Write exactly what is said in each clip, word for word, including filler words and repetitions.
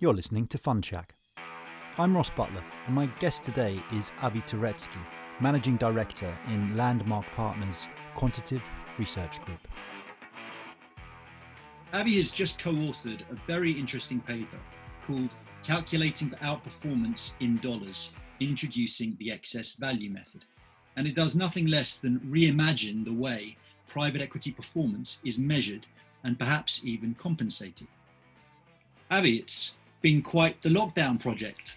You're listening to Fund Shack. I'm Ross Butler, and my guest today is Avi Turetsky, Managing Director in Landmark Partners Quantitative Research Group. Avi has just co-authored a very interesting paper called Calculating Outperformance in Dollars, Introducing the Excess Value Method. And it does nothing less than reimagine the way private equity performance is measured and perhaps even compensated. Avi, it's been quite the lockdown project.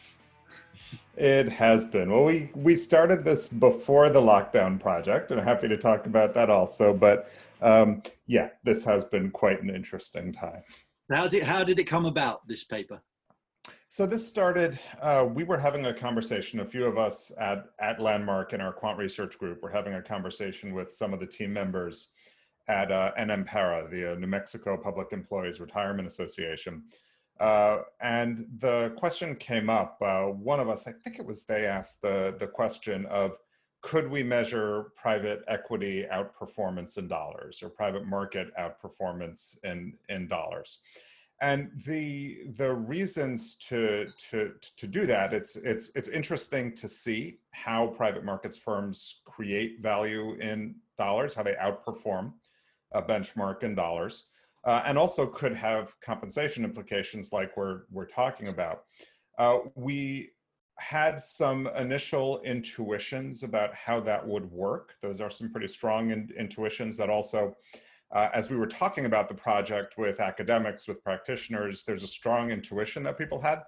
It has been. Well, we, we started this before the lockdown project, and I'm happy to talk about that also. But um, yeah, this has been quite an interesting time. How's it, how did it come about, this paper? So this started, uh, we were having a conversation, a few of us at, at Landmark in our quant research group were having a conversation with some of the team members at uh, N M P E R A, the uh, New Mexico Public Employees Retirement Association. Uh, and the question came up, uh, one of us, I think it was they asked the, the question of, could we measure private equity outperformance in dollars or private market outperformance in, in dollars? And the the reasons to to to do that, it's it's it's interesting to see how private markets firms create value in dollars, how they outperform a benchmark in dollars, uh, and also could have compensation implications like we're we're talking about. Uh, we had some initial intuitions about how that would work. Those are some pretty strong in, intuitions that also. Uh, as we were talking about the project with academics, with practitioners, there's a strong intuition that people had.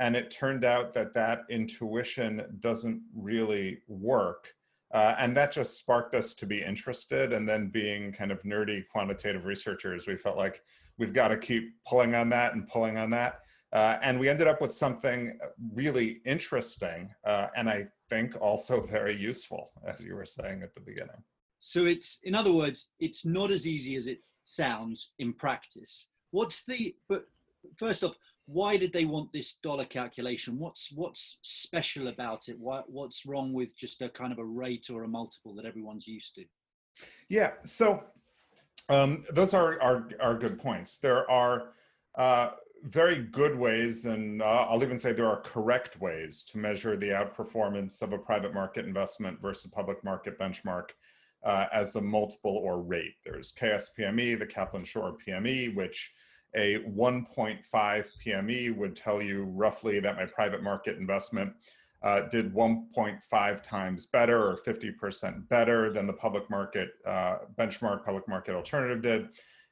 And it turned out that that intuition doesn't really work. Uh, and that just sparked us to be interested. And then being kind of nerdy quantitative researchers, we felt like we've got to keep pulling on that and pulling on that. Uh, and we ended up with something really interesting. Uh, and I think also very useful, as you were saying at the beginning. So it's, in other words, it's not as easy as it sounds in practice. What's the, but first off, why did they want this dollar calculation? What's what's special about it? Why, what's wrong with just a kind of a rate or a multiple that everyone's used to? Yeah, so um, those are, are, are good points. There are uh, very good ways, and uh, I'll even say there are correct ways to measure the outperformance of a private market investment versus public market benchmark. Uh, as a multiple or rate. There's K S P M E, the Kaplan-Schoar P M E, which a one point five P M E would tell you roughly that my private market investment uh, did one point five times better or fifty percent better than the public market uh, benchmark, public market alternative did.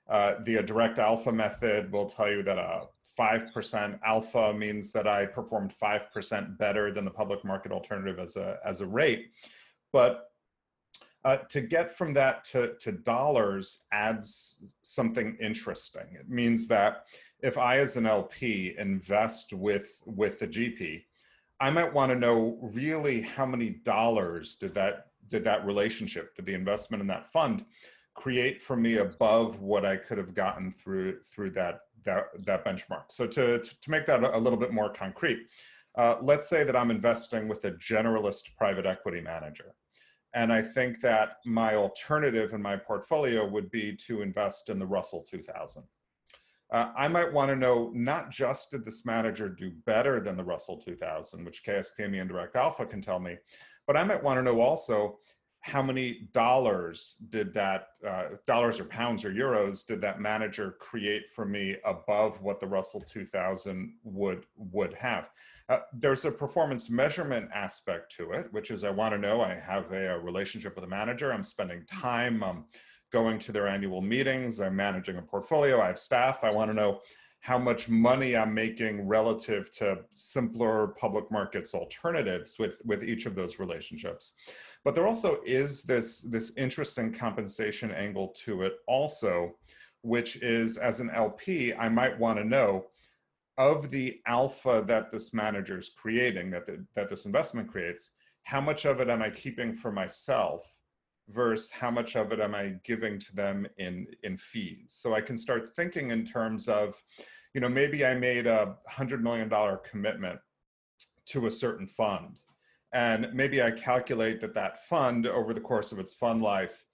Uh, the direct alpha method will tell you that a five percent alpha means that I performed five percent better than the public market alternative as a, as a rate. But Uh, to get from that to, to dollars adds something interesting. It means that if I, as an L P, invest with with the G P, I might want to know really how many dollars did that did that relationship, did the investment in that fund create for me above what I could have gotten through through that that, that benchmark. So to, to make that a little bit more concrete, uh, let's say that I'm investing with a generalist private equity manager. And I think that my alternative in my portfolio would be to invest in the Russell two thousand. Uh, I might want to know not just did this manager do better than the Russell two thousand, which K S P M E and Direct Alpha can tell me, but I might want to know also how many dollars did that, uh, dollars or pounds or euros did that manager create for me above what the Russell two thousand would would have. Uh, there's a performance measurement aspect to it, which is I want to know I have a, a relationship with a manager, I'm spending time, I'm going to their annual meetings, I'm managing a portfolio, I have staff, I want to know how much money I'm making relative to simpler public markets alternatives with, with each of those relationships. But there also is this, this interesting compensation angle to it also, which is as an L P, I might want to know of the alpha that this manager is creating, that the, that this investment creates, how much of it am I keeping for myself versus how much of it am I giving to them in, in fees? So I can start thinking in terms of, you know, maybe I made a one hundred million dollars commitment to a certain fund, and maybe I calculate that that fund over the course of its fund life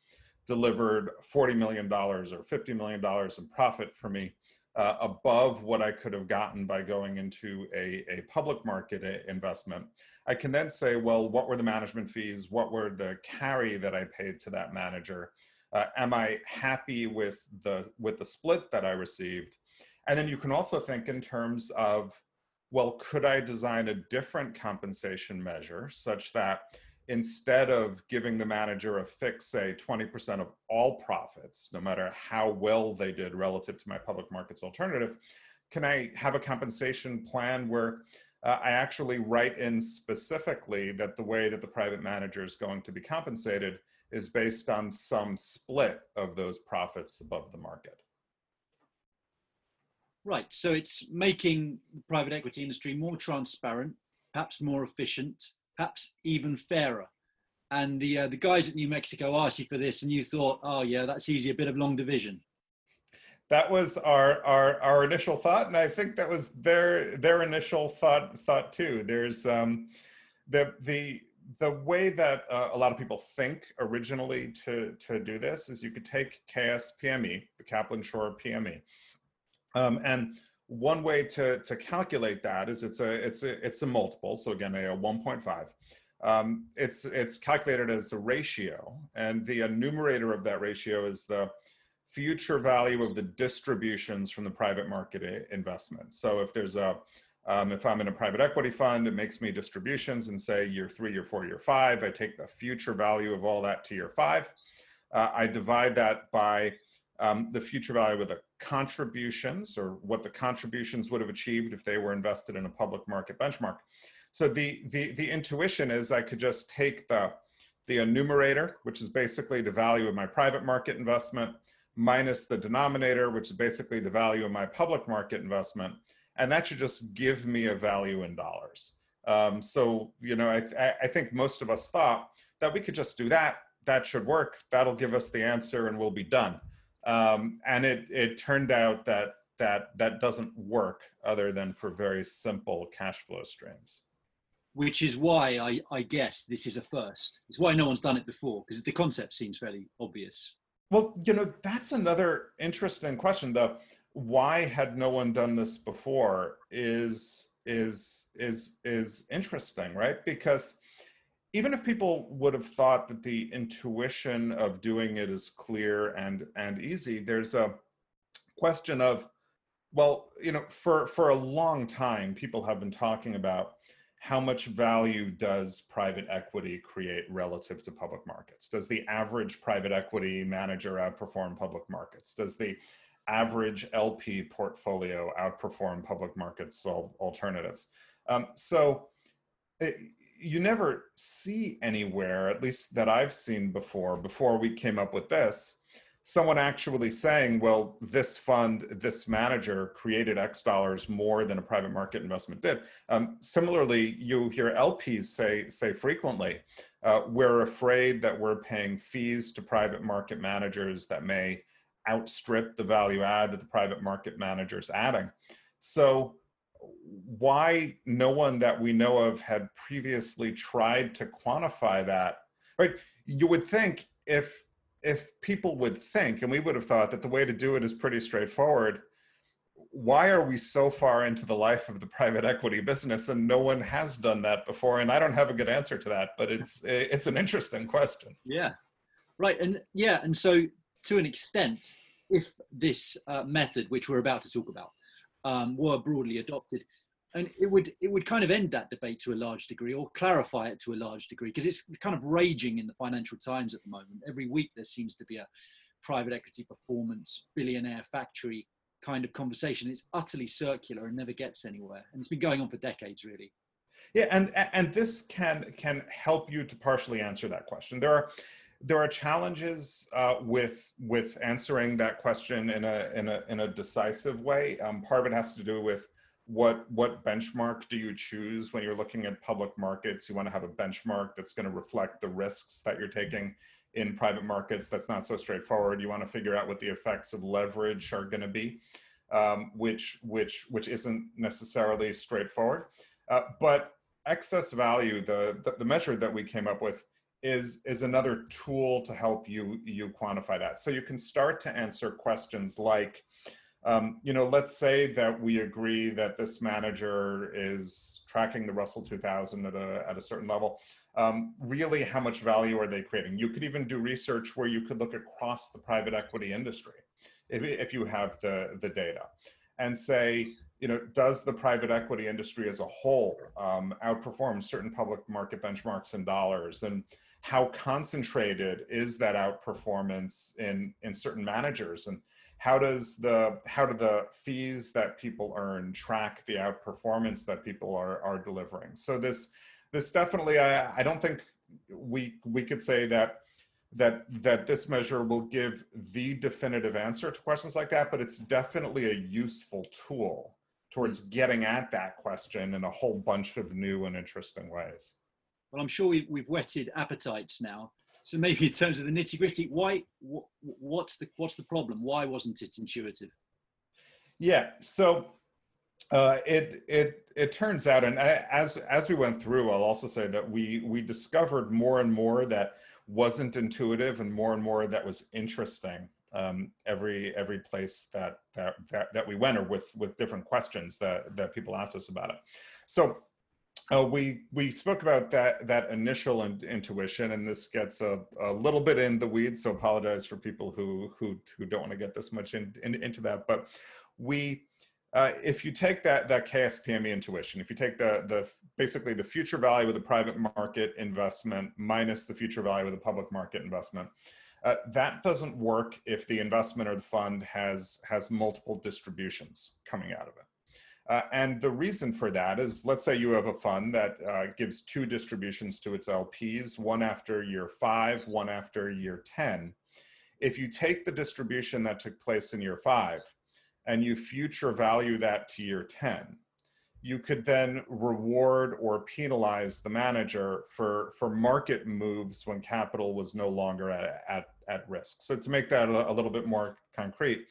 delivered forty million dollars or fifty million dollars in profit for me. uh, above what I could have gotten by going into a, a public market investment, I can then say, well, what were the management fees? What were the carry that I paid to that manager? Uh, am I happy with the, with the split that I received? And then you can also think in terms of, well, could I design a different compensation measure such that instead of giving the manager a fixed, say, twenty percent of all profits, no matter how well they did relative to my public markets alternative, can I have a compensation plan where uh, I actually write in specifically that the way that the private manager is going to be compensated is based on some split of those profits above the market? Right, so it's making the private equity industry more transparent, perhaps more efficient, perhaps even fairer. And the uh, the guys at New Mexico asked you for this and you thought, oh yeah, that's easy, a bit of long division. That was our our, our initial thought, and I think that was their their initial thought thought too. There's um, the the the way that uh, a lot of people think originally to, to do this is you could take K S P M E, the Kaplan-Schoar P M E, Um, and one way to, to calculate that is it's a it's a it's a multiple. So again, a one point five. Um, it's it's calculated as a ratio, and the numerator of that ratio is the future value of the distributions from the private market investment. So if there's a um, if I'm in a private equity fund, it makes me distributions in, say, year three, year four, year five. I take the future value of all that to year five. Uh, I divide that by Um, the future value of the contributions, or what the contributions would have achieved if they were invested in a public market benchmark. So the the, the intuition is I could just take the, the numerator, which is basically the value of my private market investment, minus the denominator, which is basically the value of my public market investment, and that should just give me a value in dollars. Um, so you know, I, th- I think most of us thought that we could just do that, that should work, that'll give us the answer and we'll be done. Um, and it, it turned out that, that that doesn't work other than for very simple cash flow streams. Which is why I, I guess this is a first. It's why no one's done it before, because the concept seems fairly obvious. Well, you know, that's another interesting question. The why had no one done this before is is is is interesting, right? Because even if people would have thought that the intuition of doing it is clear and, and easy, there's a question of, well, you know, for, for a long time, people have been talking about how much value does private equity create relative to public markets? Does the average private equity manager outperform public markets? Does the average L P portfolio outperform public markets alternatives? Um, so, it, you never see anywhere, at least that I've seen before, before we came up with this, someone actually saying, well, this fund, this manager created X dollars more than a private market investment did. Um, similarly, you hear L Ps say, say frequently, uh, we're afraid that we're paying fees to private market managers that may outstrip the value add that the private market manager is adding. So why no one that we know of had previously tried to quantify that, right? You would think if if people would think, and we would have thought that the way to do it is pretty straightforward, why are we so far into the life of the private equity business and no one has done that before? And I don't have a good answer to that, but it's it's an interesting question. Yeah, right. And yeah, and so to an extent, if this uh, method, which we're about to talk about, Um, were broadly adopted, and it would it would kind of end that debate to a large degree, or clarify it to a large degree, because it's kind of raging in the Financial Times at the moment. Every week there seems to be a private equity performance billionaire factory kind of conversation. It's utterly circular and never gets anywhere, and it's been going on for decades, really. Yeah, and and this can can help you to partially answer that question. There are there are challenges uh, with with answering that question in a in a in a decisive way. Um, part of it has to do with what what benchmark do you choose when you're looking at public markets. You want to have a benchmark that's going to reflect the risks that you're taking in private markets. That's not so straightforward. You want to figure out what the effects of leverage are going to be, um, which which which isn't necessarily straightforward. Uh, but excess value, the, the the measure that we came up with, is is another tool to help you you quantify that. So you can start to answer questions like, Um, you know, let's say that we agree that this manager is tracking the Russell two thousand at a, at a certain level. Um, really, how much value are they creating? You could even do research where you could look across the private equity industry if, if you have the, the data and say, you know, does the private equity industry as a whole um, outperform certain public market benchmarks in dollars? And how concentrated is that outperformance in, in certain managers? And how does the, how do the fees that people earn track the outperformance that people are, are delivering? So this, this definitely, I, I don't think we, we could say that, that, that this measure will give the definitive answer to questions like that, but it's definitely a useful tool towards getting at that question in a whole bunch of new and interesting ways. Well, I'm sure we've, we've whetted appetites now. So maybe in terms of the nitty-gritty, why, wh what's the, what's the problem? Why wasn't it intuitive? Yeah, so uh, it, it, it turns out, and I, as, as we went through, I'll also say that we, we discovered more and more that wasn't intuitive and more and more that was interesting um, every, every place that, that, that, that we went, or with, with different questions that, that people asked us about it. So, Uh, we, we spoke about that, that initial in, intuition, and this gets a, a little bit in the weeds, so apologize for people who, who, who don't want to get this much in, in, into that. But we, uh, if you take that, that K S P M E intuition, if you take the, the, basically the future value of the private market investment minus the future value of the public market investment, uh, that doesn't work if the investment or the fund has, has multiple distributions coming out of it. Uh, and the reason for that is, let's say you have a fund that uh, gives two distributions to its L Ps, one after year five, one after year ten. If you take the distribution that took place in year five and you future value that to year ten, you could then reward or penalize the manager for, for market moves when capital was no longer at, at, at risk. So to make that a, a little bit more concrete,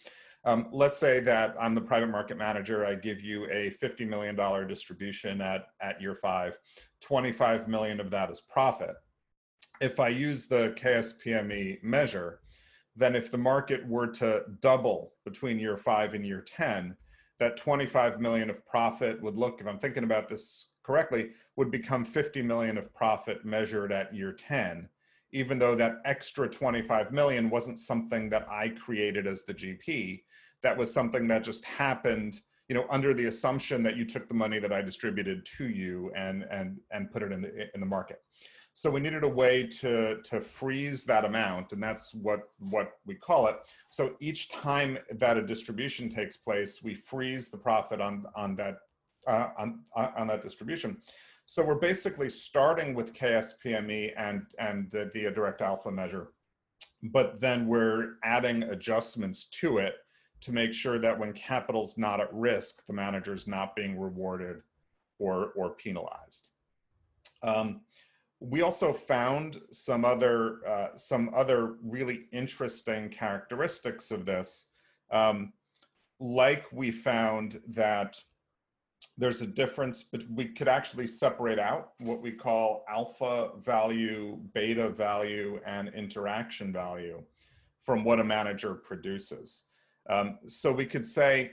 Um, let's say that I'm the private market manager. I give you a fifty million dollar distribution at, at year five, twenty-five million of that is profit. If I use the K S P M E measure, then if the market were to double between year five and year ten, that twenty-five million of profit would look, if I'm thinking about this correctly, would become fifty million of profit measured at year ten. Even though that extra twenty-five million wasn't something that I created as the G P, that was something that just happened, you know, under the assumption that you took the money that I distributed to you and and and put it in the in the market. So we needed a way to to freeze that amount, and that's what what we call it. So each time that a distribution takes place, we freeze the profit on on that uh, on on that distribution. So we're basically starting with K S P M E and, and the, the direct alpha measure, but then we're adding adjustments to it to make sure that when capital's not at risk, the manager's not being rewarded or, or penalized. Um, we also found some other, uh, some other really interesting characteristics of this. Um, like we found that there's a difference, but we could actually separate out what we call alpha value, beta value, and interaction value from what a manager produces. Um, so we could say,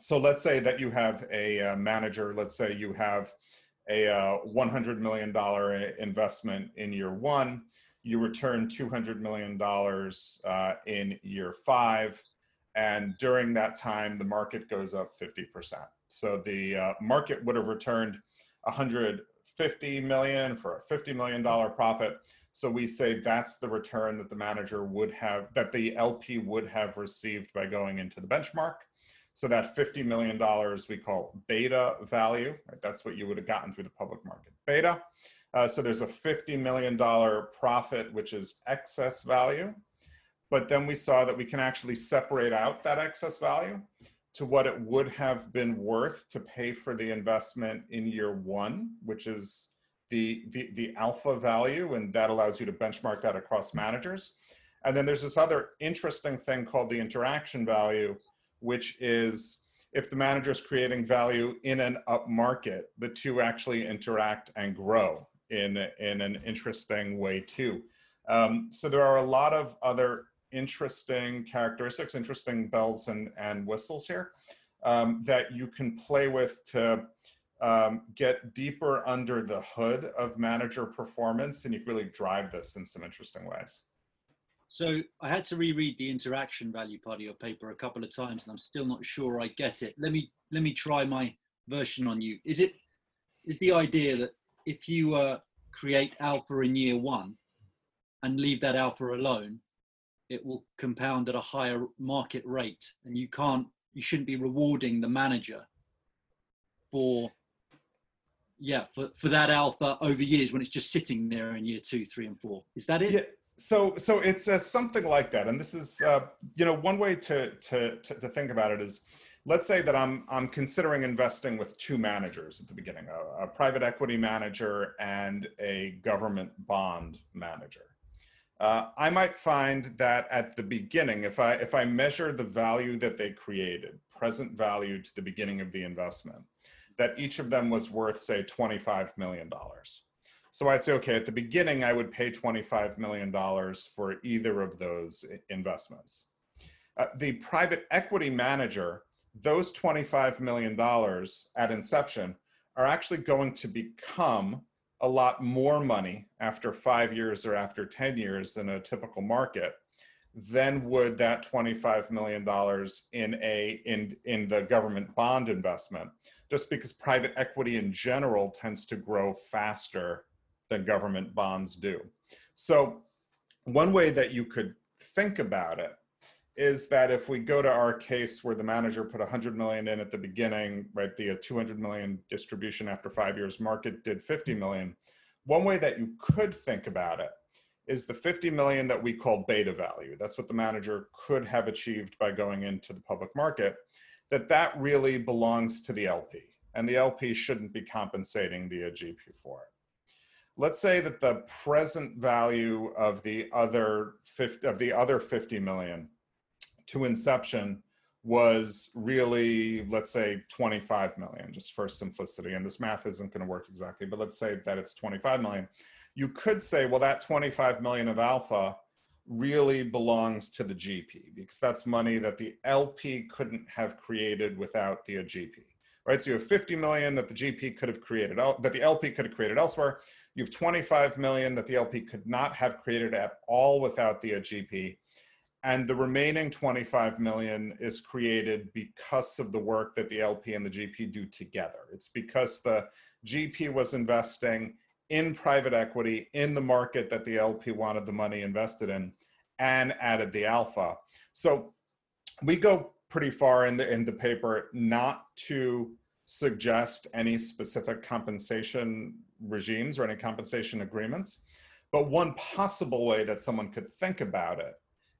so let's say that you have a uh, manager, let's say you have a uh, one hundred million dollar investment in year one, you return two hundred million dollars uh, in year five, and during that time, the market goes up fifty percent. So the uh, market would have returned one hundred fifty million dollars for a fifty million dollar profit. So we say that's the return that the manager would have, that the L P would have received by going into the benchmark. So that fifty million dollars we call beta value, right? That's what you would have gotten through the public market, beta. Uh, so there's a fifty million dollar profit, which is excess value. But then we saw that we can actually separate out that excess value to what it would have been worth to pay for the investment in year one, which is the, the, the alpha value, and that allows you to benchmark that across managers. And then there's this other interesting thing called the interaction value, which is if the manager is creating value in an up market, the two actually interact and grow in, in an interesting way too. Um, so there are a lot of other interesting characteristics, interesting bells and, and whistles here um, that you can play with to um, get deeper under the hood of manager performance, and you really drive this in some interesting ways. So I had to reread the interaction value part of your paper a couple of times, and I'm still not sure I get it. Let me let me try my version on you. Is it is the idea that if you uh, create alpha in year one and leave that alpha alone, it will compound at a higher market rate, and you can't, you shouldn't be rewarding the manager for, yeah, for, for that alpha over years when it's just sitting there in year two, three, and four. Is that it? Yeah. So, so it's uh, something like that. And this is, uh, you know, one way to, to, to, to think about it is, let's say that I'm, I'm considering investing with two managers at the beginning, a, a private equity manager and a government bond manager. Uh, I might find that at the beginning, if I, if I measure the value that they created, present value to the beginning of the investment, that each of them was worth, say, twenty-five million dollars. So I'd say, okay, at the beginning, I would pay twenty-five million dollars for either of those investments. Uh, the private equity manager, those twenty-five million dollars at inception are actually going to become a lot more money after five years or after ten years in a typical market than would that twenty-five million dollars in, a, in, in the government bond investment, just because private equity in general tends to grow faster than government bonds do. So one way that you could think about it is that if we go to our case where the manager put one hundred million in at the beginning, right, the two hundred million distribution after five years market did fifty million. One way that you could think about it is the fifty million that we call beta value. That's what the manager could have achieved by going into the public market, that that really belongs to the L P, and the L P shouldn't be compensating the G P for it. Let's say that the present value of the other fifty, of the other fifty million to inception was really, let's say, twenty-five million, just for simplicity. And this math isn't going to work exactly, but let's say that it's twenty-five million. You could say, well, that twenty-five million of alpha really belongs to the G P, because that's money that the L P couldn't have created without the G P, right? So you have fifty million that the G P could have created, that the L P could have created elsewhere. You have twenty-five million that the L P could not have created at all without the G P. And the remaining twenty-five million is created because of the work that the L P and the G P do together. It's because the G P was investing in private equity in the market that the L P wanted the money invested in and added the alpha. So we go pretty far in the, in the paper not to suggest any specific compensation regimes or any compensation agreements. But one possible way that someone could think about it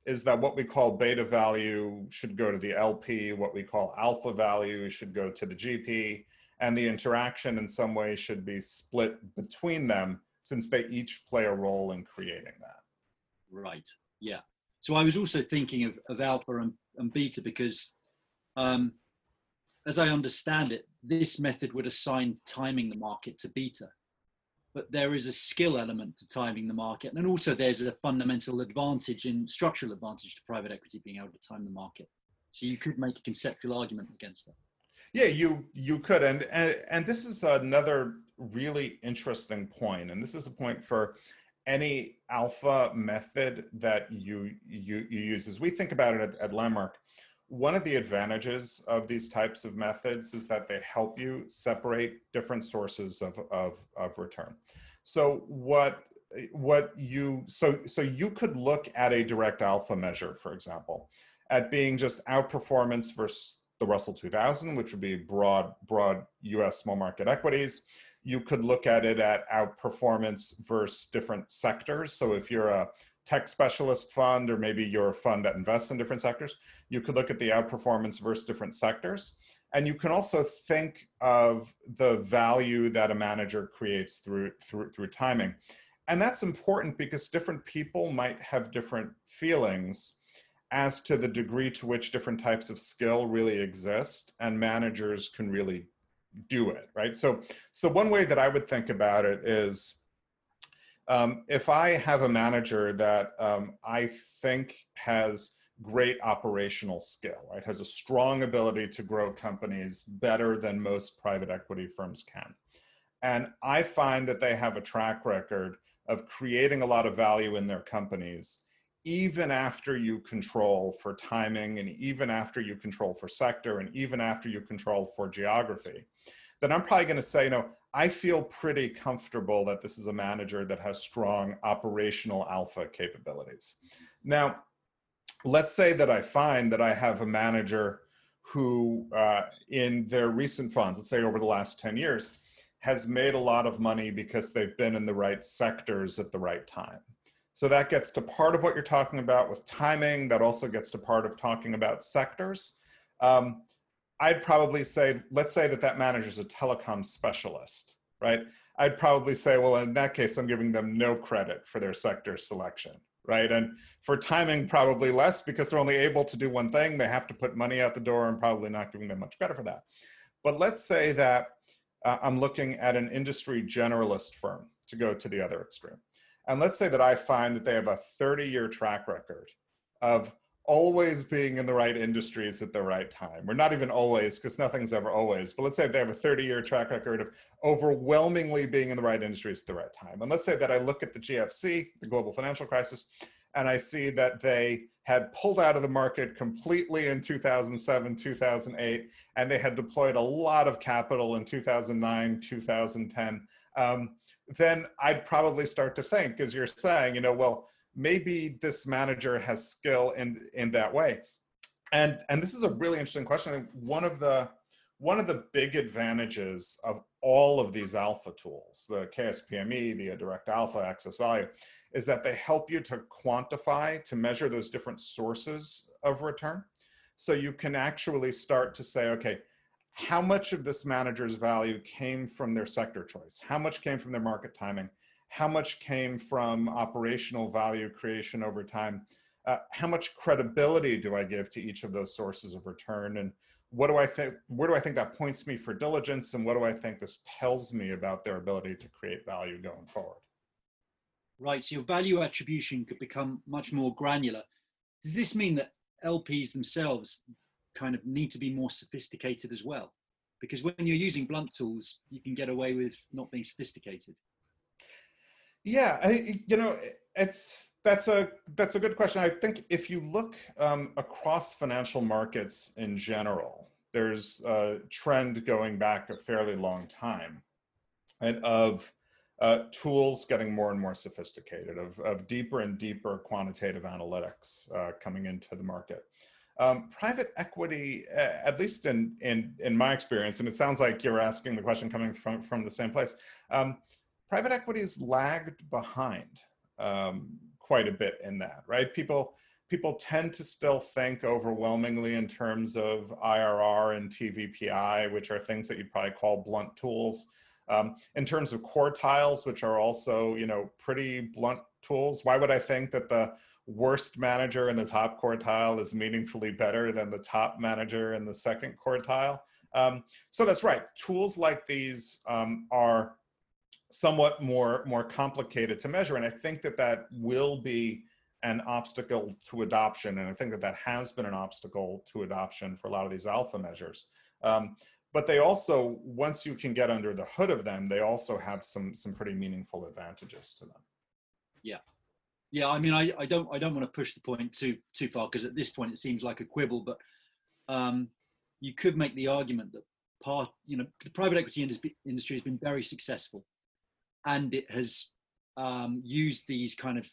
is that what we call beta value should go to the L P, what we call alpha value should go to the G P, and the interaction in some way should be split between them since they each play a role in creating that. Right, yeah. So I was also thinking of, of alpha and, and beta because, um, as I understand it, this method would assign timing the market to beta. But there is a skill element to timing the market. And also there's a fundamental advantage in structural advantage to private equity being able to time the market. So you could make a conceptual argument against that. Yeah, you you could. And, and, and this is another really interesting point. And this is a point for any alpha method that you, you, you use. As we think about it at, at Landmark, one of the advantages of these types of methods is that they help you separate different sources of, of, of return. So what, what you, so, so you could look at a direct alpha measure, for example, at being just outperformance versus the Russell two thousand, which would be broad, broad U S small market equities. You could look at it at outperformance versus different sectors. So if you're a tech specialist fund, or maybe you're a fund that invests in different sectors, you could look at the outperformance versus different sectors. And you can also think of the value that a manager creates through, through, through timing. And that's important because different people might have different feelings as to the degree to which different types of skill really exist and managers can really do it, right? So, so one way that I would think about it is Um, if I have a manager that um, I think has great operational skill, right, has a strong ability to grow companies better than most private equity firms can, and I find that they have a track record of creating a lot of value in their companies, even after you control for timing, and even after you control for sector, and even after you control for geography, then I'm probably going to say, you know, I feel pretty comfortable that this is a manager that has strong operational alpha capabilities. Now, let's say that I find that I have a manager who, uh, in their recent funds, let's say over the last ten years, has made a lot of money because they've been in the right sectors at the right time. So that gets to part of what you're talking about with timing. That also gets to part of talking about sectors. Um, I'd probably say, let's say that that manager's a telecom specialist, right? I'd probably say, well, in that case, I'm giving them no credit for their sector selection, right? And for timing, probably less, because they're only able to do one thing. They have to put money out the door, and probably not giving them much credit for that. But let's say that uh, I'm looking at an industry generalist firm, to go to the other extreme. And let's say that I find that they have a thirty year track record of always being in the right industries at the right time. We're not even always, because nothing's ever always, but let's say they have a thirty year track record of overwhelmingly being in the right industries at the right time. And let's say that I look at the G F C, the global financial crisis, and I see that they had pulled out of the market completely in two thousand seven, two thousand eight, and they had deployed a lot of capital in two thousand nine, two thousand ten. Um, then I'd probably start to think, as you're saying, you know, well, maybe this manager has skill in, in that way. And, and this is a really interesting question. I think one of the, one of the big advantages of all of these alpha tools, the K S P M E, the Direct Alpha, Excess Value, is that they help you to quantify, to measure those different sources of return. So you can actually start to say, okay, how much of this manager's value came from their sector choice? How much came from their market timing? How much came from operational value creation over time? Uh, how much credibility do I give to each of those sources of return? And what do I think, where do I think that points me for diligence? And what do I think this tells me about their ability to create value going forward? Right, so your value attribution could become much more granular. Does this mean that L Ps themselves kind of need to be more sophisticated as well? Because when you're using blunt tools, you can get away with not being sophisticated. Yeah, I, you know, it's that's a that's a good question. I think if you look um, across financial markets in general, there's a trend going back a fairly long time, and of uh, tools getting more and more sophisticated, of of deeper and deeper quantitative analytics uh, coming into the market. Um, private equity, uh, at least in in in my experience, and it sounds like you're asking the question coming from from the same place. Um, Private equity is lagged behind um, quite a bit in that, right? People, people tend to still think overwhelmingly in terms of I R R and T V P I, which are things that you'd probably call blunt tools. Um, in terms of quartiles, which are also, you know, pretty blunt tools. Why would I think that the worst manager in the top quartile is meaningfully better than the top manager in the second quartile? Um, so that's right. Tools like these um, are somewhat more more complicated to measure, and I think that that will be an obstacle to adoption, and I think that that has been an obstacle to adoption for a lot of these alpha measures. Um, but they also, once you can get under the hood of them, they also have some some pretty meaningful advantages to them. Yeah, yeah. I mean, I, I don't I don't want to push the point too too far, because at this point it seems like a quibble. But um, you could make the argument that part you know the private equity industry industry has been very successful. And it has um, used these kind of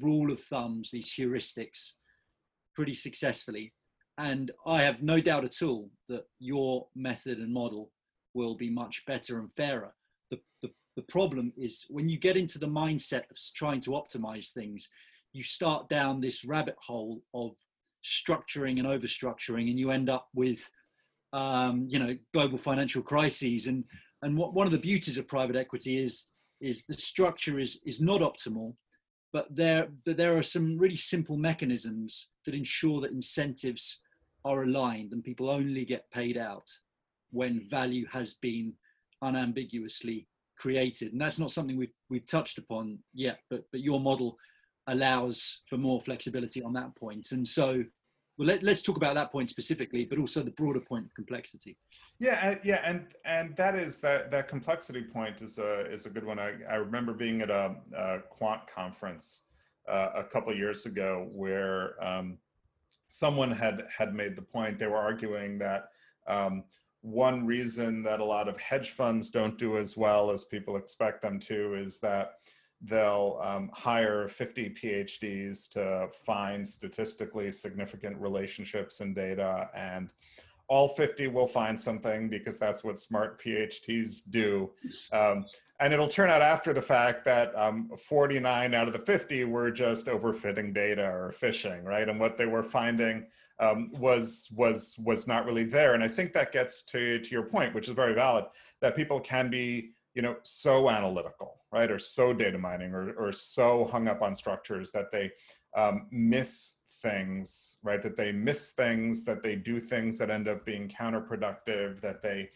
rule of thumbs, these heuristics, pretty successfully. And I have no doubt at all that your method and model will be much better and fairer. The, the, the problem is when you get into the mindset of trying to optimize things, you start down this rabbit hole of structuring and overstructuring, and you end up with, um, you know, global financial crises. And, and what, one of the beauties of private equity is, is the structure is, is not optimal, but there, but there are some really simple mechanisms that ensure that incentives are aligned and people only get paid out when value has been unambiguously created. And that's not something we've, we've touched upon yet, but, but your model allows for more flexibility on that point. And so well, let, let's talk about that point specifically, but also the broader point of complexity. Yeah, yeah, and and that is that that complexity point is a is a good one. I, I remember being at a, a quant conference uh, a couple of years ago where um, someone had had made the point. They were arguing that um, one reason that a lot of hedge funds don't do as well as people expect them to is that they'll um, hire fifty PhDs to find statistically significant relationships in data, and all fifty will find something because that's what smart PhDs do. Um, and it'll turn out after the fact that um, forty-nine out of the fifty were just overfitting data or phishing, right? And what they were finding um, was, was, was not really there. And I think that gets to, to your point, which is very valid, that people can be, you know, so analytical, right, or so data mining, or, or so hung up on structures that they um, miss things, right, that they miss things, that they do things that end up being counterproductive, that they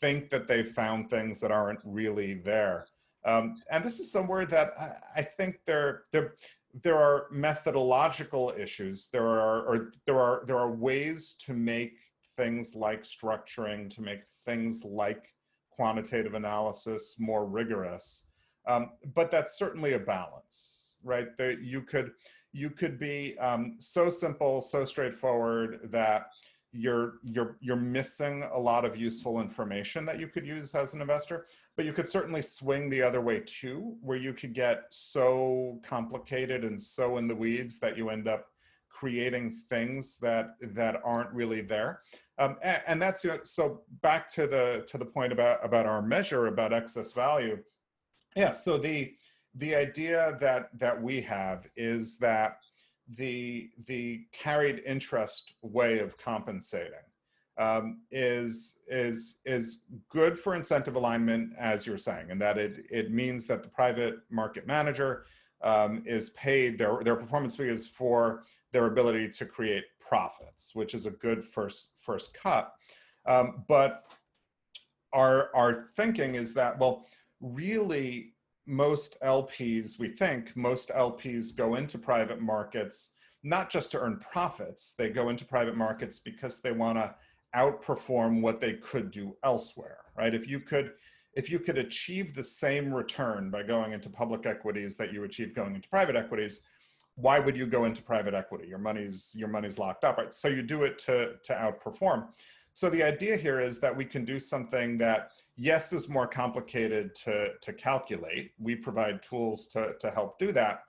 think that they've found things that aren't really there. Um, and this is somewhere that I, I think there, there, there are methodological issues. There are, or there are, there are ways to make things like structuring, to make things like quantitative analysis more rigorous. Um, but that's certainly a balance, right? That you could you could be um, so simple, so straightforward that you're you're you're missing a lot of useful information that you could use as an investor. But you could certainly swing the other way too, where you could get so complicated and so in the weeds that you end up creating things that that aren't really there. Um, and, and that's, you know, so back to the to the point about about our measure about excess value. Yeah, so the the idea that that we have is that the the carried interest way of compensating um, is is is good for incentive alignment, as you're saying, and that it it means that the private market manager um, is paid their their performance fee is for their ability to create profits, which is a good first first cut. Um, but our our thinking is that, well, really, most L Ps, we think, most L Ps go into private markets not just to earn profits. They go into private markets because they want to outperform what they could do elsewhere, right? If you could, if you could achieve the same return by going into public equities that you achieve going into private equities, why would you go into private equity? Your money's your money's locked up, right? So you do it to to outperform. So the idea here is that we can do something that, yes, is more complicated to, to calculate. We provide tools to, to help do that.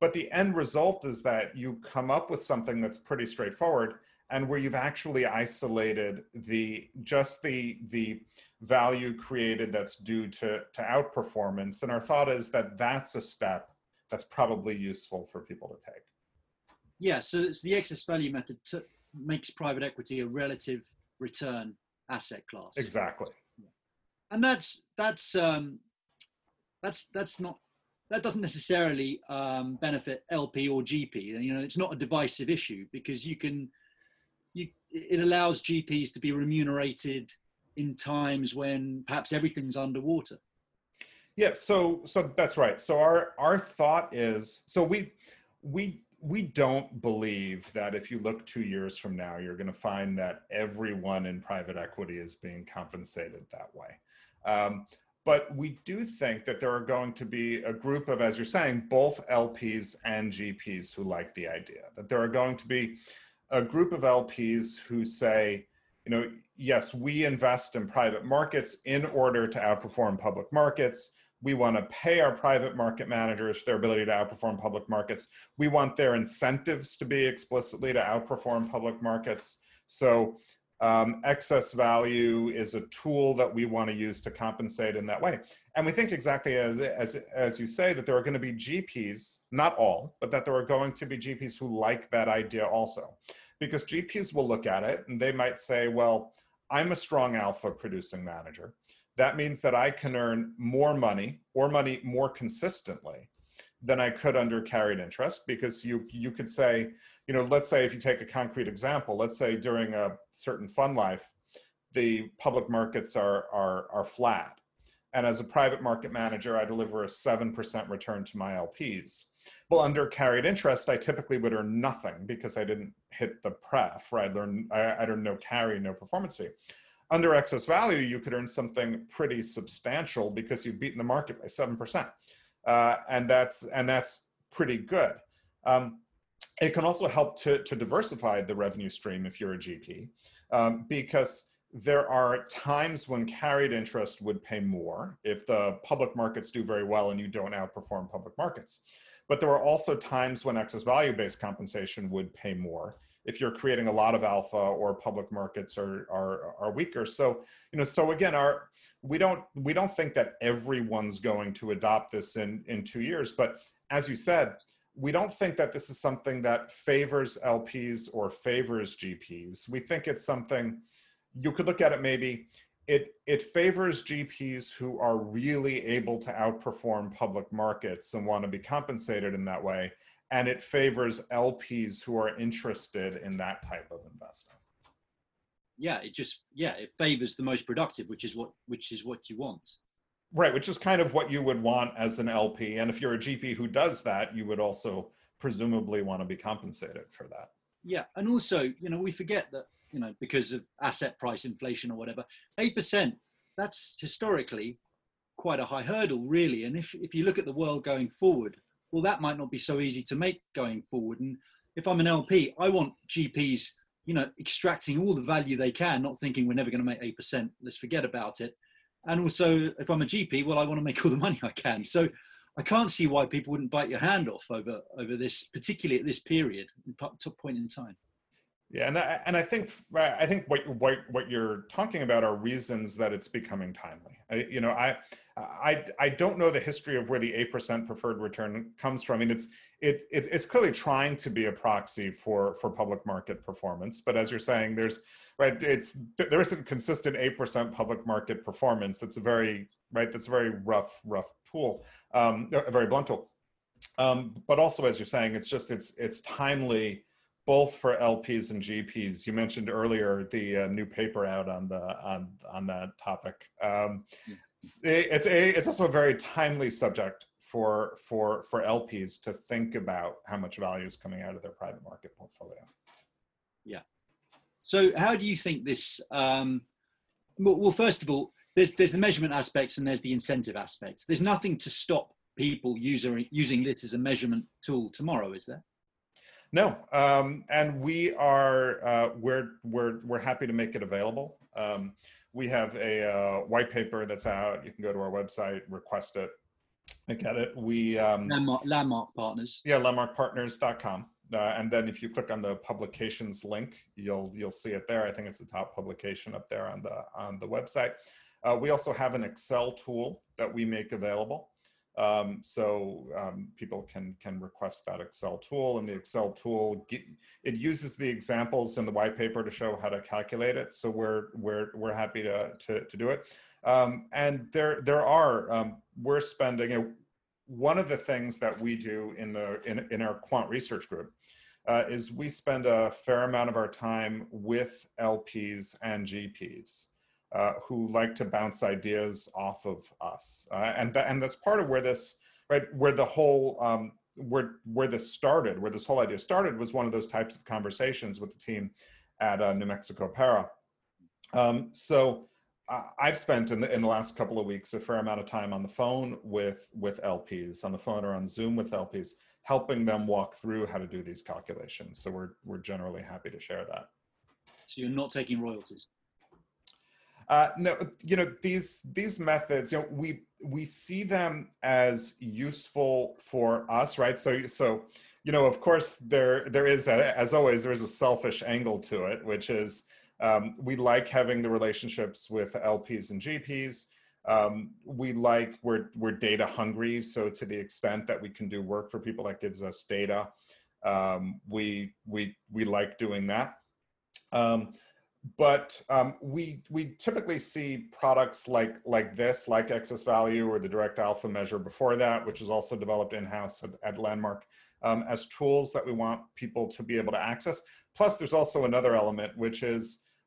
But the end result is that you come up with something that's pretty straightforward and where you've actually isolated the just the, the value created that's due to, to outperformance. And our thought is that that's a step that's probably useful for people to take. Yeah, so it's the excess value method to, makes private equity a relative return asset class. Exactly. Yeah. And that's that's um that's that's not that doesn't necessarily um benefit L P or G P. You know, it's not a divisive issue because you can you it allows G Ps to be remunerated in times when perhaps everything's underwater. Yeah, so so that's right. So our our thought is so we we We don't believe that if you look two years from now, you're going to find that everyone in private equity is being compensated that way. Um, but we do think that there are going to be a group of, as you're saying, both L Ps and G Ps who like the idea, that there are going to be a group of L Ps who say, you know, yes, we invest in private markets in order to outperform public markets. We want to pay our private market managers for their ability to outperform public markets. We want their incentives to be explicitly to outperform public markets. So um, excess value is a tool that we want to use to compensate in that way. And we think exactly as, as, as you say, that there are going to be G Ps, not all, but that there are going to be G Ps who like that idea also. Because G Ps will look at it and they might say, well, I'm a strong alpha producing manager. That means that I can earn more money or money more consistently than I could under carried interest, because you you could say, you know, let's say if you take a concrete example, let's say during a certain fund life, the public markets are, are, are flat. And as a private market manager, I deliver a seven percent return to my L Ps. Well, under carried interest, I typically would earn nothing because I didn't hit the pref, right? I'd earn, I'd earn no carry, no performance fee. Under excess value, you could earn something pretty substantial because you've beaten the market by seven percent. Uh, and that's and that's pretty good. Um, it can also help to, to diversify the revenue stream if you're a G P, um, because there are times when carried interest would pay more if the public markets do very well and you don't outperform public markets. But there are also times when excess value-based compensation would pay more if you're creating a lot of alpha or public markets are, are, are weaker. So, you know, so again, our, we don't, we don't think that everyone's going to adopt this in, in two years, but as you said, we don't think that this is something that favors L Ps or favors G Ps. We think it's something, you could look at it maybe, it, it favors G Ps who are really able to outperform public markets and want to be compensated in that way. And it favors L Ps who are interested in that type of investing. Yeah, it just, yeah, it favors the most productive, which is what, which is what you want. Right, which is kind of what you would want as an L P. And if you're a G P who does that, you would also presumably want to be compensated for that. Yeah, and also, you know, we forget that, you know, because of asset price inflation or whatever, eight percent, that's historically quite a high hurdle, really. And if, if you look at the world going forward, well, that might not be so easy to make going forward. And if I'm an L P, I want G Ps, you know, extracting all the value they can, not thinking we're never going to make eight percent. Let's forget about it. And also, if I'm a G P, well, I want to make all the money I can. So I can't see why people wouldn't bite your hand off over, over this, particularly at this period, top point in time. Yeah, and I, and I think I think what what what you're talking about are reasons that it's becoming timely. I, you know, I I I don't know the history of where the eight percent preferred return comes from. I mean, it's it, it it's clearly trying to be a proxy for for public market performance, but as you're saying, there's right, it's there isn't consistent eight percent public market performance. It's a very right, that's a very rough rough tool, um, a very blunt tool. Um, but also, as you're saying, it's just it's it's timely. Both for L Ps and G Ps. You mentioned earlier the uh, new paper out on the on on that topic. Um, it's a it's also a very timely subject for for for L Ps to think about how much value is coming out of their private market portfolio. Yeah. So how do you think this? Um, well, well, first of all, there's there's the measurement aspects and there's the incentive aspects. There's nothing to stop people user, using this as a measurement tool tomorrow, is there? No, um, and we are uh, we're we're we're happy to make it available. Um, we have a uh, white paper that's out. You can go to our website, request it, look at it. We um, Landmark, Landmark Partners. Yeah, landmark partners dot com. Uh, and then if you click on the publications link, you'll you'll see it there. I think it's the top publication up there on the on the website. Uh, we also have an Excel tool that we make available. Um, so um, people can can request that Excel tool, and the Excel tool get, it uses the examples in the white paper to show how to calculate it. So we're we're we're happy to to, to do it. Um, and there there are um, we're spending you know, one of the things that we do in the in in our quant research group uh, is we spend a fair amount of our time with L Ps and G Ps. Uh, who like to bounce ideas off of us, uh, and th- and that's part of where this right where the whole um, where where this started, where this whole idea started, was one of those types of conversations with the team at uh, NMPERA. Um, so uh, I've spent in the in the last couple of weeks a fair amount of time on the phone with with L Ps, on the phone or on Zoom with L Ps, helping them walk through how to do these calculations. So we're we're generally happy to share that. So you're not taking royalties. Uh, no, you know, these these methods, you know, we we see them as useful for us, right? So, so you know, of course, there there is, a, as always, there is a selfish angle to it, which is um, we like having the relationships with L Ps and G Ps. Um, we like, we're, we're data hungry. So to the extent that we can do work for people that gives us data, um, we, we, we like doing that. Um, But um, we we typically see products like like this, like Excess Value or the Direct Alpha measure before that, which is also developed in-house at, at Landmark, um, as tools that we want people to be able to access. Plus, there's also another element, which is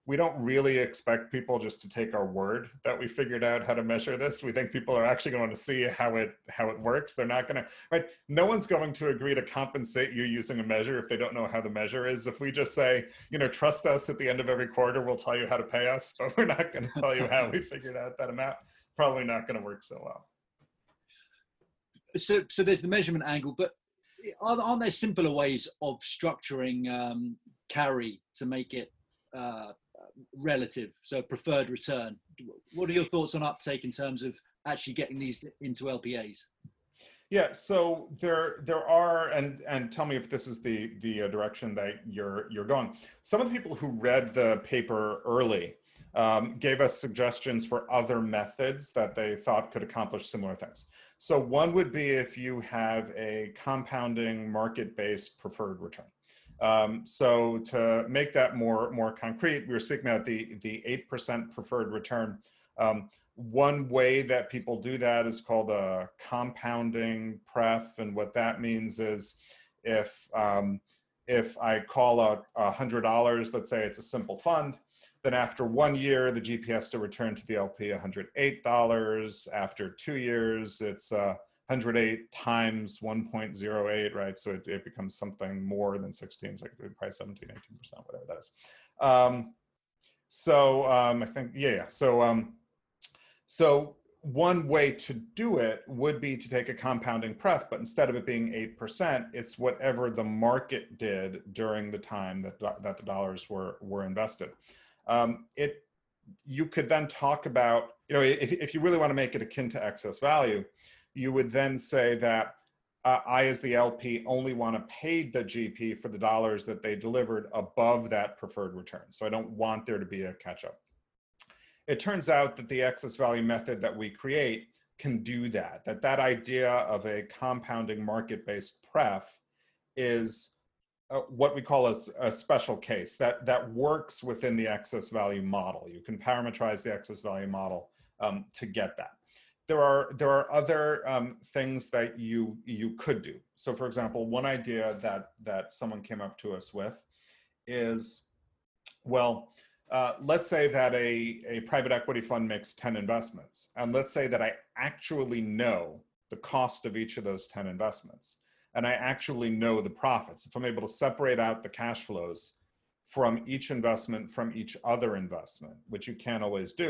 we don't really expect people just to take our word that we figured out how to measure this. We think people are actually going to see how it how it works. They're not going to, right? No one's going to agree to compensate you using a measure if they don't know how the measure is. If we just say, you know, trust us at the end of every quarter, we'll tell you how to pay us, but we're not going to tell you how we figured out that amount, probably not going to work so well. So, so there's the measurement angle, but are, aren't there simpler ways of structuring um, carry to make it uh, relative, so preferred return? What are your thoughts on uptake in terms of actually getting these into L P As? Yeah, so there there are, and and tell me if this is the the direction that you're you're going. Some of the people who read the paper early um, gave us suggestions for other methods that they thought could accomplish similar things. So one would be if you have a compounding market-based preferred return. Um, so to make that more, more concrete, we were speaking about the, the eight percent preferred return. Um, one way that people do that is called a compounding pref. And what that means is if, um, if I call a, a one hundred dollars, let's say it's a simple fund, then after one year, the G P has to return to the L P one hundred eight dollars. After two years, it's uh, one hundred eight times one point zero eight, right? So it, it becomes something more than sixteen, so like probably seventeen, eighteen percent, whatever that is. Um, so um, I think, yeah, yeah. So, um, so one way to do it would be to take a compounding pref, but instead of it being eight percent, it's whatever the market did during the time that, that the dollars were, were invested. Um, it, you could then talk about, you know, if, if you really want to make it akin to excess value, you would then say that uh, I, as the L P, only want to pay the G P for the dollars that they delivered above that preferred return. So I don't want there to be a catch up. It turns out that the excess value method that we create can do that, that that idea of a compounding market-based pref is Uh, what we call a, a special case that that works within the excess value model. You can parameterize the excess value model um, to get that. There are there are other um, things that you you could do. So, for example, one idea that that someone came up to us with is, well, uh, let's say that a a private equity fund makes ten investments, and let's say that I actually know the cost of each of those ten investments. And I actually know the profits. If I'm able to separate out the cash flows from each investment from each other investment, which you can't always do,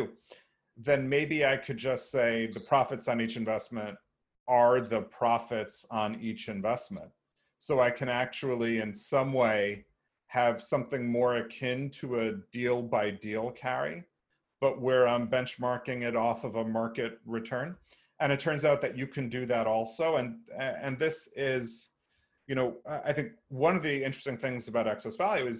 then maybe I could just say the profits on each investment are the profits on each investment. So I can actually, in some way, have something more akin to a deal by deal carry, but where I'm benchmarking it off of a market return. And it turns out that you can do that also. And, and this is, you know, I think one of the interesting things about excess value is,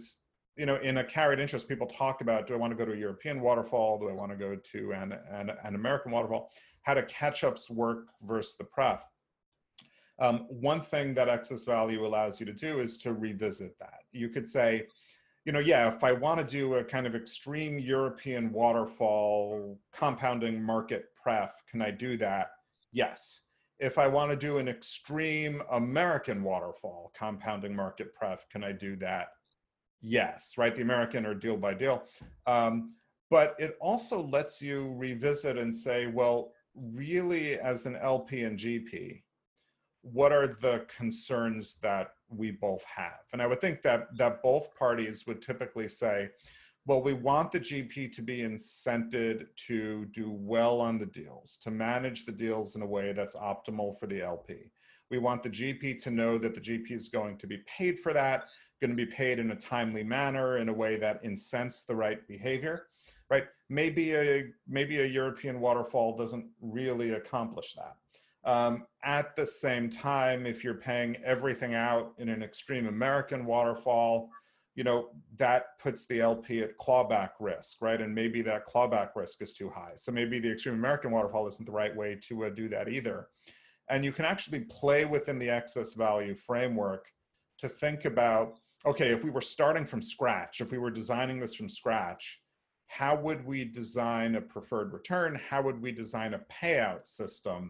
you know, in a carried interest, people talk about, do I want to go to a European waterfall? Do I want to go to an, an, an American waterfall? How do catch-ups work versus the pref? Um, one thing that excess value allows you to do is to revisit that. You could say, you know, yeah, if I want to do a kind of extreme European waterfall compounding market pref, can I do that? Yes. If I want to do an extreme American waterfall compounding market pref, can I do that? Yes, right? The American or deal by deal. Um, but it also lets you revisit and say, well, really as an L P and G P, what are the concerns that we both have? And I would think that that both parties would typically say, well, we want the G P to be incented to do well on the deals, to manage the deals in a way that's optimal for the L P. We want the G P to know that the G P is going to be paid for that, going to be paid in a timely manner, in a way that incents the right behavior, right? Maybe a, maybe a European waterfall doesn't really accomplish that. Um, at the same time, if you're paying everything out in an extreme American waterfall, you know, that puts the L P at clawback risk, right? And maybe that clawback risk is too high. So maybe the extreme American waterfall isn't the right way to uh, do that either. And you can actually play within the excess value framework to think about, okay, if we were starting from scratch, if we were designing this from scratch, how would we design a preferred return? How would we design a payout system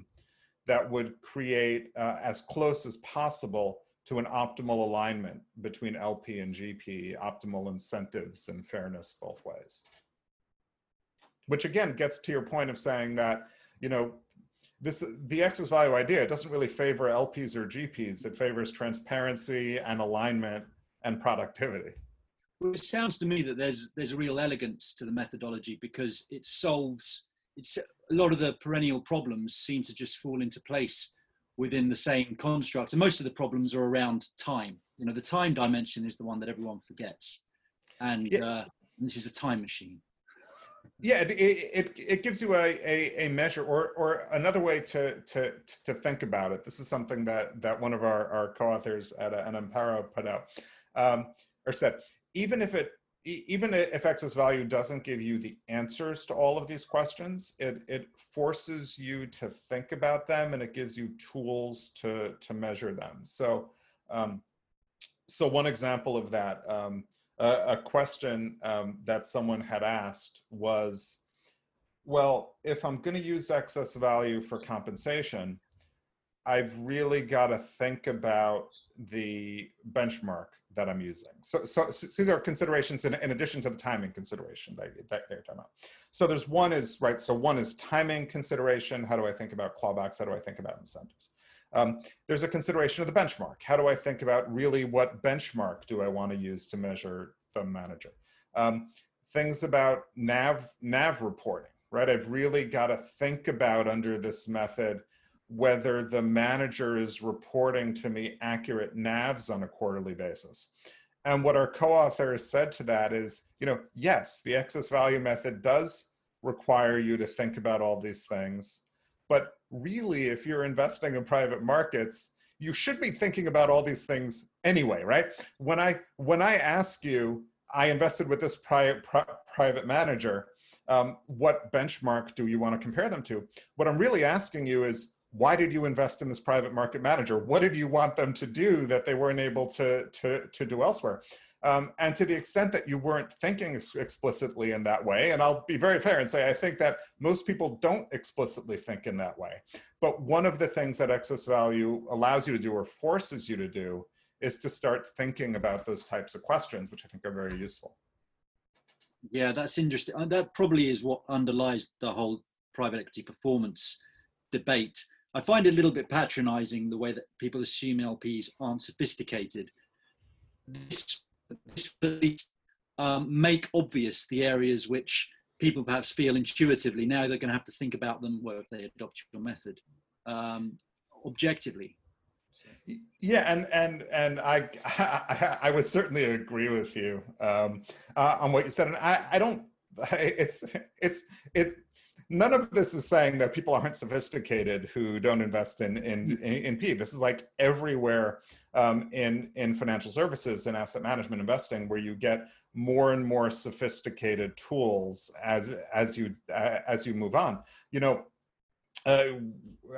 that would create uh, as close as possible to an optimal alignment between L P and G P, optimal incentives and fairness both ways. Which again gets to your point of saying that, you know, this, the excess value idea, it doesn't really favor L Ps or G Ps. It favors transparency and alignment and productivity. Well, it sounds to me that there's there's a real elegance to the methodology, because it solves it's a lot of the perennial problems seem to just fall into place within the same construct, and most of the problems are around time. You know, the time dimension is the one that everyone forgets, and yeah. uh, this is a time machine. Yeah, it, it, it gives you a, a, a measure, or, or another way to, to, to think about it. This is something that, that one of our, our co-authors at N M P E R A put out, um, or said, even if it, even if excess value doesn't give you the answers to all of these questions, it, it forces you to think about them, and it gives you tools to, to measure them. So, um, so one example of that, um, Uh, a question um, that someone had asked was, well, if I'm going to use excess value for compensation, I've really got to think about the benchmark that I'm using. So, so, so these are considerations in, in addition to the timing consideration that, that they're talking about. So there's one is, right, so one is timing consideration. How do I think about clawbacks? How do I think about incentives? Um, there's a consideration of the benchmark. How do I think about really what benchmark do I want to use to measure the manager? Um, things about nav, nav reporting, right? I've really got to think about under this method whether the manager is reporting to me accurate navs on a quarterly basis. And what our co-authors said to that is, you know, yes, the excess value method does require you to think about all these things, but really, if you're investing in private markets, you should be thinking about all these things anyway, right? When I when I ask you, I invested with this private pri private manager, um, what benchmark do you want to compare them to? What I'm really asking you is, why did you invest in this private market manager? What did you want them to do that they weren't able to to to do elsewhere? Um, and to the extent that you weren't thinking explicitly in that way, and I'll be very fair and say I think that most people don't explicitly think in that way. But one of the things that excess value allows you to do, or forces you to do, is to start thinking about those types of questions, which I think are very useful. Yeah, that's interesting. That probably is what underlies the whole private equity performance debate. I find it a little bit patronizing the way that people assume L Ps aren't sophisticated. This This will um, make obvious the areas which people perhaps feel intuitively. Now they're going to have to think about them, well, if they adopt your method, um, objectively. So. Yeah, and and and I, I I would certainly agree with you um, uh, on what you said. And I I don't. It's it's it's none of this is saying that people aren't sophisticated who don't invest in in in, in P. This is like everywhere. Um, in, in financial services and asset management investing, where you get more and more sophisticated tools as, as, you, as you move on. You know, uh,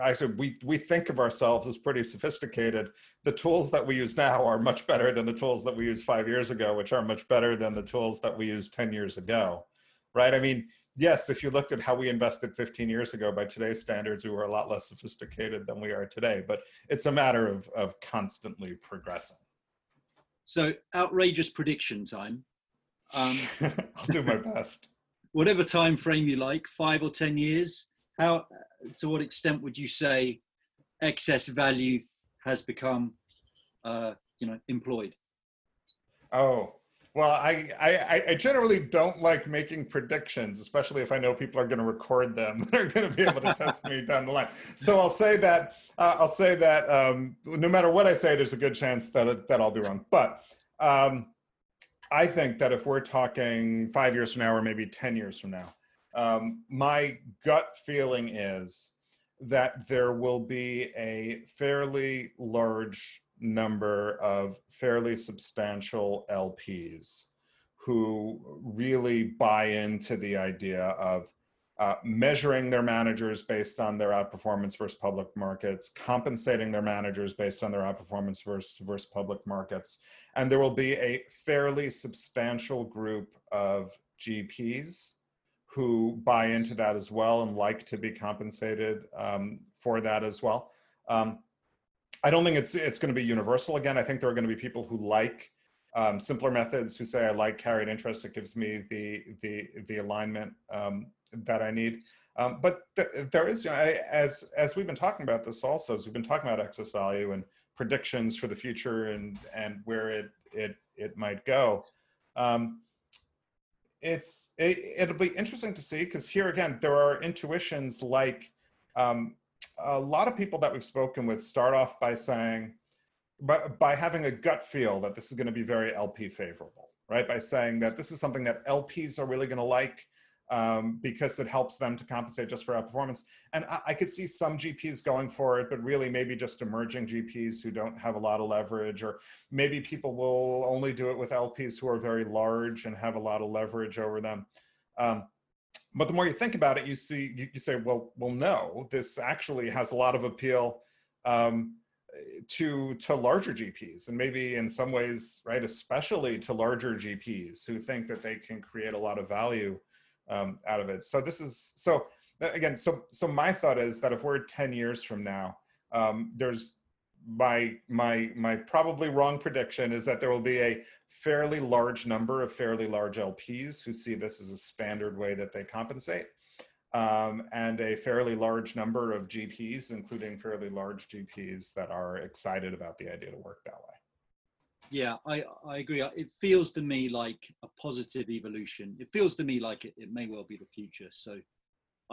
I said, we, we think of ourselves as pretty sophisticated. The tools that we use now are much better than the tools that we used five years ago, which are much better than the tools that we used ten years ago, right? I mean, yes, if you looked at how we invested fifteen years ago, by today's standards, we were a lot less sophisticated than we are today, but it's a matter of, of constantly progressing. So, outrageous prediction time. Um, I'll do my best. Whatever time frame you like, five or ten years, how, to what extent would you say excess value has become, uh, you know, employed? Oh. Well, I, I, I generally don't like making predictions, especially if I know people are going to record them and are going to be able to test me down the line. So I'll say that uh, I'll say that um, no matter what I say, there's a good chance that that I'll be wrong. But um, I think that if we're talking five years from now, or maybe ten years from now, um, my gut feeling is that there will be a fairly large number of fairly substantial L Ps who really buy into the idea of uh, measuring their managers based on their outperformance versus public markets, compensating their managers based on their outperformance versus, versus public markets. And there will be a fairly substantial group of G Ps who buy into that as well and like to be compensated um, for that as well. Um, I don't think it's it's going to be universal. Again, I think there are going to be people who like um, simpler methods, who say, I like carried interest. It gives me the the the alignment um, that I need. Um, but th there is, you know, I, as as we've been talking about this also, as we've been talking about excess value and predictions for the future and and where it it it might go. Um, it's it, it'll be interesting to see, because here again there are intuitions like. Um, A lot of people that we've spoken with start off by saying, by, by having a gut feel that this is going to be very L P favorable, right? By saying that this is something that L Ps are really going to like um, because it helps them to compensate just for outperformance. And I, I could see some G Ps going for it, but really maybe just emerging G Ps who don't have a lot of leverage, or maybe people will only do it with L Ps who are very large and have a lot of leverage over them. Um, But the more you think about it, you see, you, you say, well, well, no, this actually has a lot of appeal um, to to larger G Ps, and maybe in some ways, right, especially to larger G Ps who think that they can create a lot of value um, out of it. So this is so again. So so my thought is that if we're ten years from now, um, there's my my my probably wrong prediction is that there will be a fairly large number of fairly large L Ps who see this as a standard way that they compensate, um, and a fairly large number of G Ps, including fairly large G Ps, that are excited about the idea to work that way. Yeah, I, I agree. It feels to me like a positive evolution. It feels to me like it, it may well be the future. So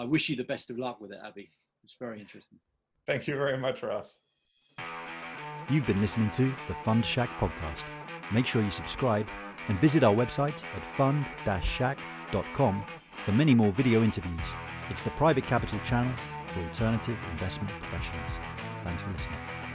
I wish you the best of luck with it, Avi. It's very interesting. Thank you very much, Ross. You've been listening to the Fund Shack podcast. Make sure you subscribe and visit our website at fund dash shack dot com for many more video interviews. It's the private capital channel for alternative investment professionals. Thanks for listening.